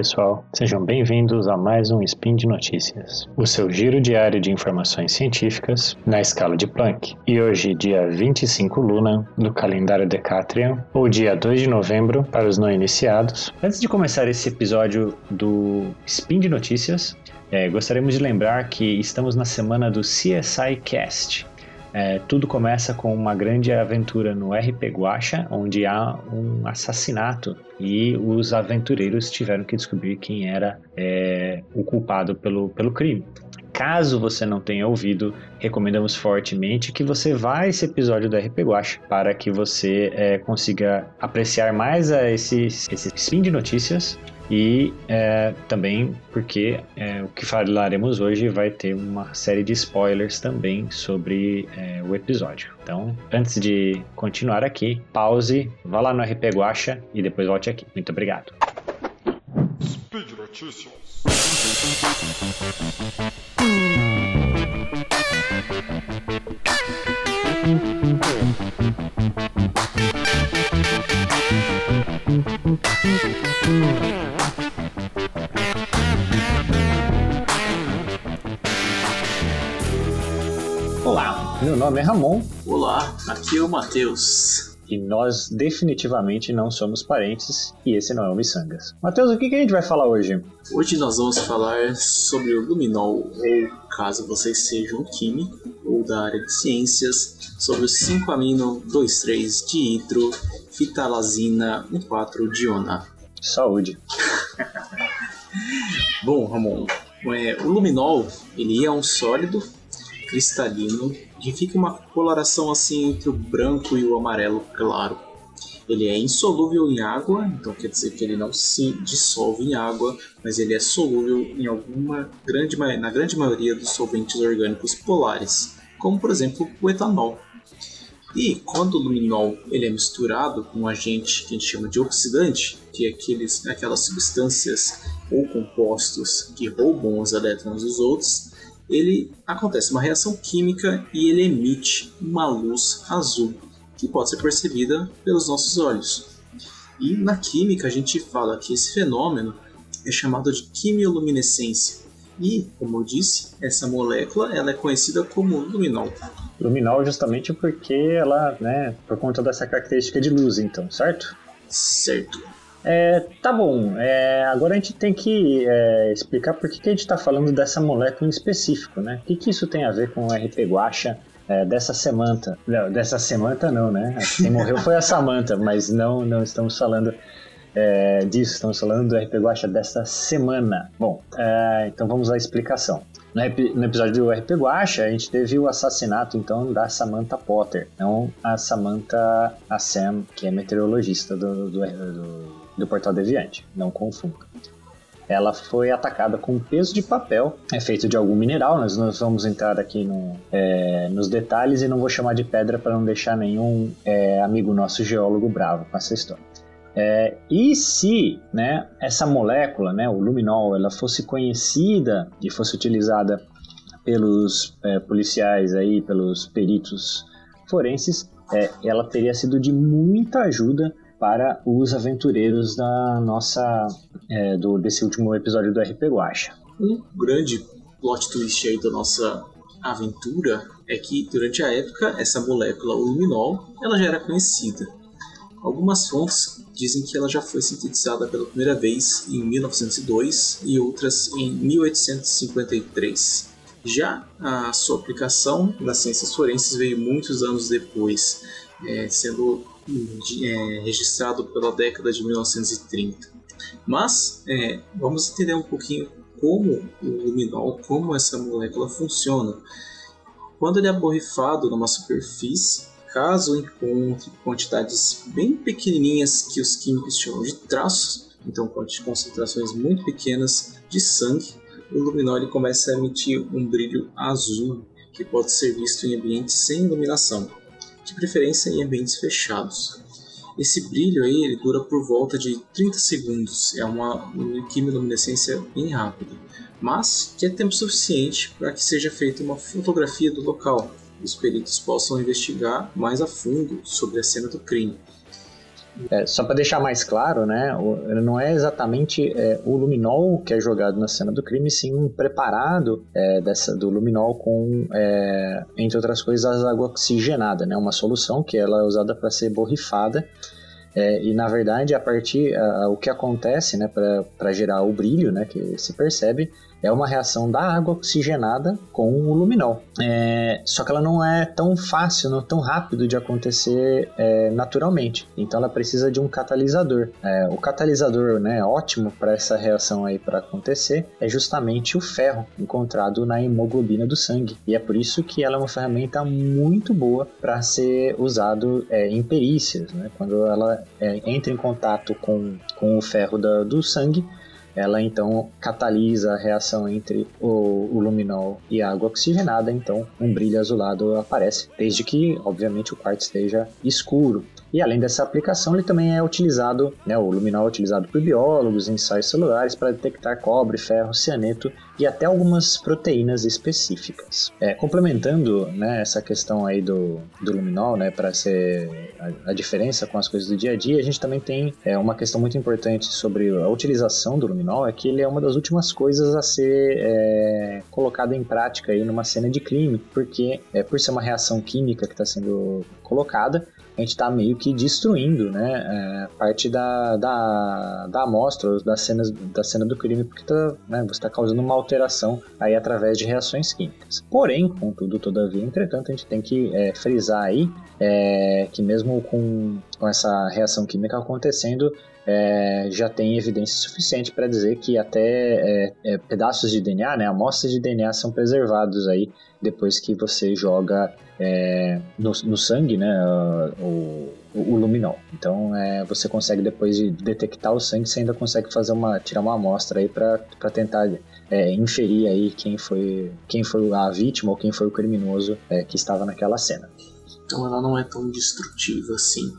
pessoal, sejam bem-vindos a mais um Spin de Notícias, o seu giro diário de informações científicas na escala de Planck. E hoje, dia 25 Luna, do calendário Dekatrian, ou dia 2 de novembro, para os não iniciados. Antes de começar esse episódio do Spin de Notícias, gostaríamos de lembrar que estamos na semana do SciCast. Tudo começa com uma grande aventura no RPGuaxa, onde há um assassinato e os aventureiros tiveram que descobrir quem era o culpado pelo crime. Caso você não tenha ouvido, recomendamos fortemente que você vá a esse episódio do RPGuaxa para que você consiga apreciar mais esse spin de notícias. E também porque o que falaremos hoje vai ter uma série de spoilers também sobre o episódio. Então, antes de continuar aqui, pause, vá lá no RPGuaxa e depois volte aqui. Muito obrigado. Speed Notícias. Olá, meu nome é Ramon. Olá, aqui é o Matheus. E nós definitivamente não somos parentes, e esse não é o Miçangas. Matheus, o que a gente vai falar hoje? Hoje nós vamos falar sobre o luminol, ou caso vocês sejam químico ou da área de ciências, sobre o 5 amino 2,3 diidro fitalazina 1,4 diona. Saúde. Bom, Ramon, o luminol, ele é um sólido cristalino que fica uma coloração assim entre o branco e o amarelo claro. Ele é insolúvel em água, então quer dizer que ele não se dissolve em água, mas ele é solúvel em na grande maioria dos solventes orgânicos polares, como por exemplo o etanol. E quando o luminol ele é misturado com um agente que a gente chama de oxidante, que é aquelas substâncias ou compostos que roubam os elétrons dos outros, ele acontece uma reação química e ele emite uma luz azul, que pode ser percebida pelos nossos olhos. E na química a gente fala que esse fenômeno é chamado de quimioluminescência. E, como eu disse, essa molécula ela é conhecida como luminol. Luminol justamente porque ela, por conta dessa característica de luz, então, certo? Certo. Tá bom, agora a gente tem que explicar por que a gente está falando dessa molécula em específico, né? O que isso tem a ver com o RPGuaxa dessa Samantha? Não, dessa Samantha não, né? Quem morreu foi a Samantha, mas não estamos falando disso, estamos falando do RPGuaxa dessa semana. Bom, então vamos à explicação. No episódio do RPGuaxa, a gente teve o assassinato, então, da Samantha Potter. Então, a Sam, que é meteorologista do Portal Deviante, não confunda. Ela foi atacada com um peso de papel, feito de algum mineral. Nós vamos entrar aqui nos detalhes e não vou chamar de pedra para não deixar nenhum amigo nosso geólogo bravo com essa história. E se essa molécula, o luminol, ela fosse conhecida e fosse utilizada pelos policiais, aí, pelos peritos forenses, ela teria sido de muita ajuda para os aventureiros da desse último episódio do RPGuaxa. Um grande plot twist aí da nossa aventura é que durante a época essa molécula, o luminol, ela já era conhecida. Algumas fontes dizem que ela já foi sintetizada pela primeira vez em 1902 e outras em 1853. Já a sua aplicação nas ciências forenses veio muitos anos depois, sendo registrado pela década de 1930. Mas vamos entender um pouquinho como o luminol, como essa molécula funciona. Quando ele é borrifado numa superfície, caso encontre quantidades bem pequenininhas que os químicos chamam de traços, então concentrações muito pequenas de sangue, o luminol ele começa a emitir um brilho azul que pode ser visto em ambientes sem iluminação, de preferência em ambientes fechados. Esse brilho aí ele dura por volta de 30 segundos, é uma quimioluminescência bem rápida, mas que é tempo suficiente para que seja feita uma fotografia do local. Os peritos possam investigar mais a fundo sobre a cena do crime. Só para deixar mais claro, né, não é exatamente o luminol que é jogado na cena do crime, sim um preparado do luminol com, entre outras coisas, água oxigenada, né, uma solução que ela é usada para ser borrifada. E na verdade, o que acontece, né, para gerar o brilho, né, que se percebe, é uma reação da água oxigenada com o luminol. Só que ela não é tão fácil, não tão rápido de acontecer naturalmente. Então ela precisa de um catalisador. O catalisador, né, ótimo para essa reação aí para acontecer é justamente o ferro encontrado na hemoglobina do sangue. E é por isso que ela é uma ferramenta muito boa para ser usado em perícias, né, quando ela entra em contato com o ferro do sangue, ela então catalisa a reação entre o luminol e a água oxigenada, então um brilho azulado aparece, desde que, obviamente, o quartzo esteja escuro. E além dessa aplicação, ele também é utilizado, né, o luminol é utilizado por biólogos em ensaios celulares para detectar cobre, ferro, cianeto e até algumas proteínas específicas. Complementando, né, essa questão aí do luminol, né, para ser a diferença com as coisas do dia a dia, a gente também tem uma questão muito importante sobre a utilização do luminol, é que ele é uma das últimas coisas a ser colocada em prática aí numa cena de crime, porque por ser uma reação química que está sendo colocada, a gente está meio que destruindo, né, parte da amostra da cena do crime, porque você está causando uma alteração aí através de reações químicas. Porém, contudo, todavia, entretanto, a gente tem que frisar aí que mesmo com essa reação química acontecendo, já tem evidência suficiente para dizer que até pedaços de DNA, né, amostras de DNA são preservados aí depois que você joga no sangue, né, o luminol. Então você consegue, depois de detectar o sangue, você ainda consegue tirar uma amostra aí para tentar inferir aí quem foi a vítima ou quem foi o criminoso que estava naquela cena. Então ela não é tão destrutiva assim.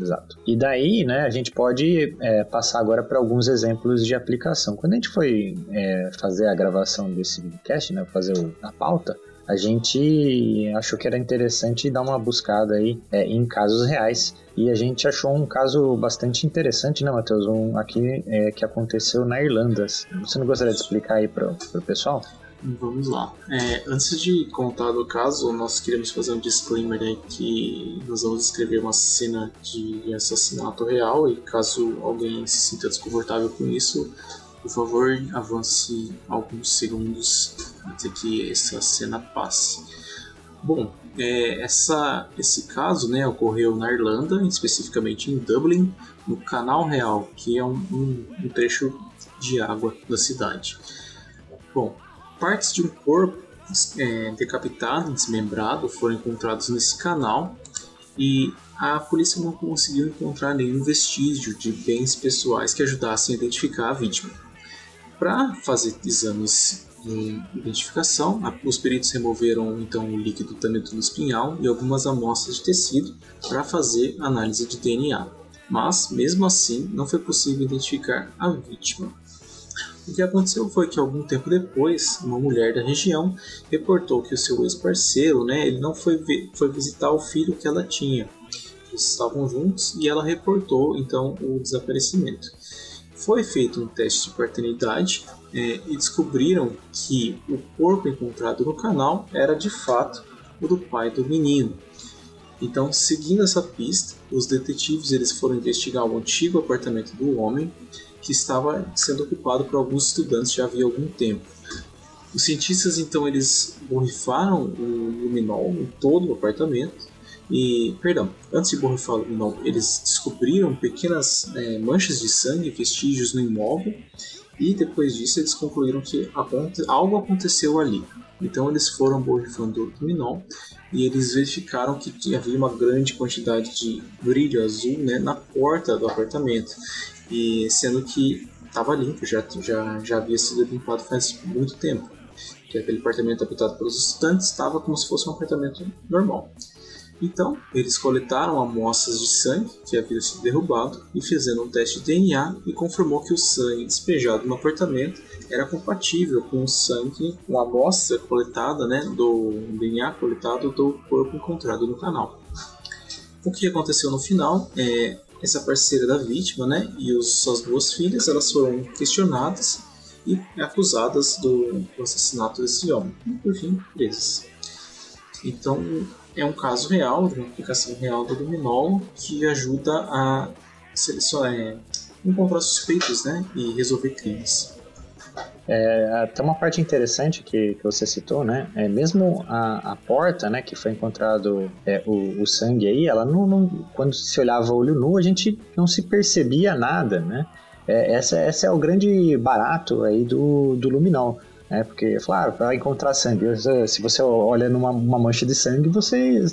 Exato. E daí, né, a gente pode passar agora para alguns exemplos de aplicação. Quando a gente foi fazer a gravação desse podcast, né, fazer a pauta, a gente achou que era interessante dar uma buscada aí em casos reais. E a gente achou um caso bastante interessante, né, Matheus? Aqui que aconteceu na Irlanda. Você não gostaria de explicar aí para o pessoal? Vamos lá. Antes de contar do caso, nós queremos fazer um disclaimer aí que nós vamos escrever uma cena de assassinato real e caso alguém se sinta desconfortável com isso, por favor, avance alguns segundos até que essa cena passe. Bom, esse caso, né, ocorreu na Irlanda, especificamente em Dublin, no Canal Real, que é um trecho de água da cidade. Bom, partes de um corpo decapitado, desmembrado, foram encontrados nesse canal e a polícia não conseguiu encontrar nenhum vestígio de bens pessoais que ajudassem a identificar a vítima. Para fazer exames de identificação, os peritos removeram então o líquido do espinhal e algumas amostras de tecido para fazer análise de DNA, mas mesmo assim não foi possível identificar a vítima. O que aconteceu foi que algum tempo depois, uma mulher da região reportou que o seu ex-parceiro, né, ele não foi visitar o filho que ela tinha. Eles estavam juntos e ela reportou então o desaparecimento. Foi feito um teste de paternidade e descobriram que o corpo encontrado no canal era de fato o do pai do menino. Então, seguindo essa pista, os detetives eles foram investigar o antigo apartamento do homem, que estava sendo ocupado por alguns estudantes já havia algum tempo. Os cientistas então eles borrifaram o luminol em todo o apartamento e, antes de borrifar o luminol, eles descobriram pequenas manchas de sangue, vestígios no imóvel e depois disso eles concluíram que algo aconteceu ali. Então eles foram borrifando o luminol e eles verificaram que havia uma grande quantidade de brilho azul, né, na porta do apartamento. E sendo que estava limpo, já havia sido limpado faz muito tempo. Que aquele apartamento habitado pelos estudantes estava como se fosse um apartamento normal. Então, eles coletaram amostras de sangue que havia sido derrubado e fizeram um teste de DNA e confirmou que o sangue despejado no apartamento era compatível com o sangue, com a amostra coletada, né, do DNA coletado do corpo encontrado no canal. O que aconteceu no final essa parceira da vítima, né, e suas duas filhas, elas foram questionadas e acusadas do assassinato desse homem, e por fim presas. Então é um caso real, uma aplicação real do luminol, que ajuda a encontrar suspeitos, né, e resolver crimes. Até uma parte interessante que você citou, né? Mesmo a porta, né, que foi encontrado o sangue aí, ela não, quando se olhava olho nu, a gente não se percebia nada, né? Essa é o grande barato aí do luminol, né? Porque, claro, para encontrar sangue, se você olha numa mancha de sangue, você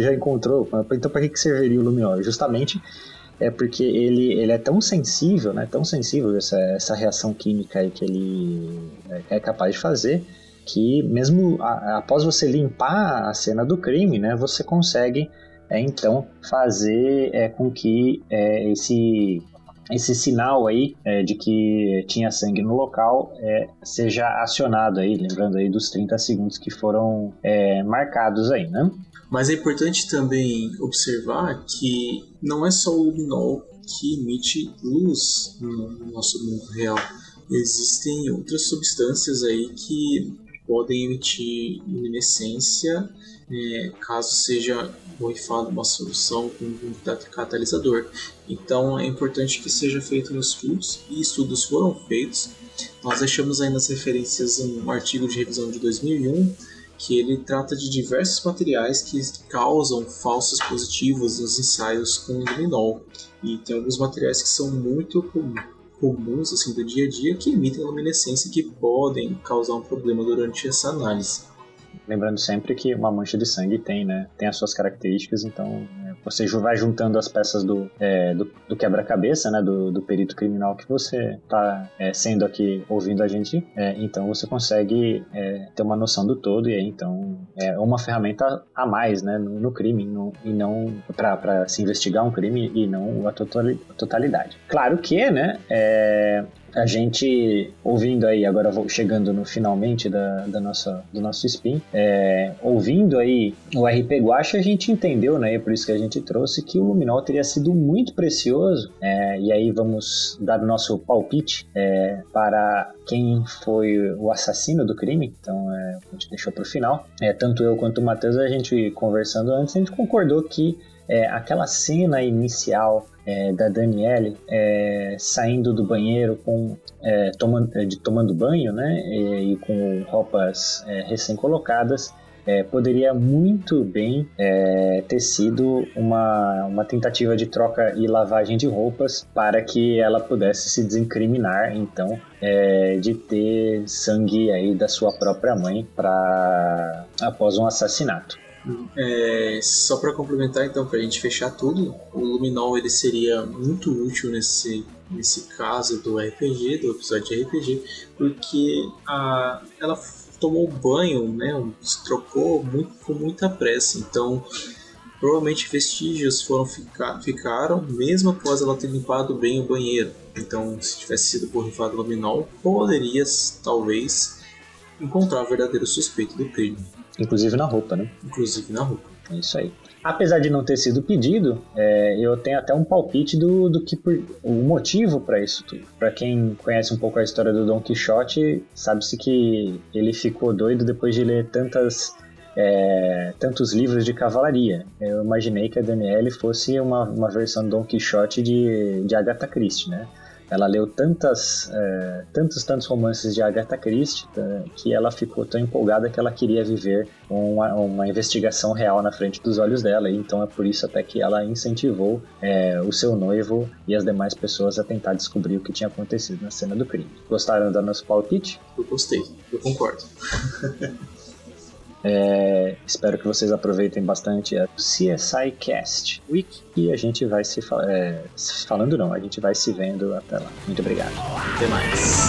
já encontrou. Então, para que serviria o luminol? Justamente porque ele é tão sensível, né? Tão sensível essa reação química aí que ele é capaz de fazer, que mesmo após você limpar a cena do crime, né, você consegue então fazer com que esse sinal aí de que tinha sangue no local seja acionado aí, lembrando aí dos 30 segundos que foram marcados aí, né? Mas é importante também observar que não é só o luminol que emite luz no nosso mundo real. Existem outras substâncias aí que podem emitir luminescência, caso seja borrifado uma solução com um catalisador. Então é importante que seja feito nos estudos, e estudos foram feitos. Nós deixamos aí nas referências um artigo de revisão de 2001, que ele trata de diversos materiais que causam falsos positivos nos ensaios com luminol. E tem alguns materiais que são muito comuns assim, do dia a dia, que emitem luminescência e que podem causar um problema durante essa análise. Lembrando sempre que uma mancha de sangue tem as suas características, então você vai juntando as peças do quebra-cabeça, né, do perito criminal que você está sendo aqui ouvindo a gente, então você consegue ter uma noção do todo, e aí então é uma ferramenta a mais, né, no crime, e não para se investigar um crime e não a totalidade. Claro que, né, a gente, ouvindo aí, agora chegando no finalmente do nosso spin, ouvindo aí o RPGuaxa, a gente entendeu, né, por isso que a gente trouxe, que o luminol teria sido muito precioso, e aí vamos dar o nosso palpite para quem foi o assassino do crime. Então a gente deixou para o final, tanto eu quanto o Matheus, a gente conversando antes, a gente concordou que aquela cena inicial da Daniele saindo do banheiro tomando banho, né, e com roupas recém-colocadas, poderia muito bem ter sido uma tentativa de troca e lavagem de roupas para que ela pudesse se desincriminar, então, de ter sangue aí da sua própria mãe após um assassinato. Só para complementar, então, para a gente fechar tudo, o luminol ele seria muito útil nesse caso do RPG, do episódio de RPG, porque ela tomou banho, né, se trocou com muita pressa, então provavelmente vestígios ficaram mesmo após ela ter limpado bem o banheiro. Então, se tivesse sido borrifado luminol, poderia talvez encontrar o verdadeiro suspeito do crime. Inclusive na roupa, né? Inclusive na roupa. É isso aí. Apesar de não ter sido pedido, eu tenho até um palpite do que o motivo para isso tudo. Para quem conhece um pouco a história do Don Quixote, sabe-se que ele ficou doido depois de ler tantos livros de cavalaria. Eu imaginei que a Daniele fosse uma versão do Don Quixote de Agatha Christie, né? Ela leu tantos romances de Agatha Christie que ela ficou tão empolgada que ela queria viver uma investigação real na frente dos olhos dela. Então é por isso até que ela incentivou o seu noivo e as demais pessoas a tentar descobrir o que tinha acontecido na cena do crime. Gostaram do nosso palpite? Eu gostei, eu concordo. Espero que vocês aproveitem bastante a SciCast Week e a gente vai a gente vai se vendo até lá. Muito obrigado. Até mais.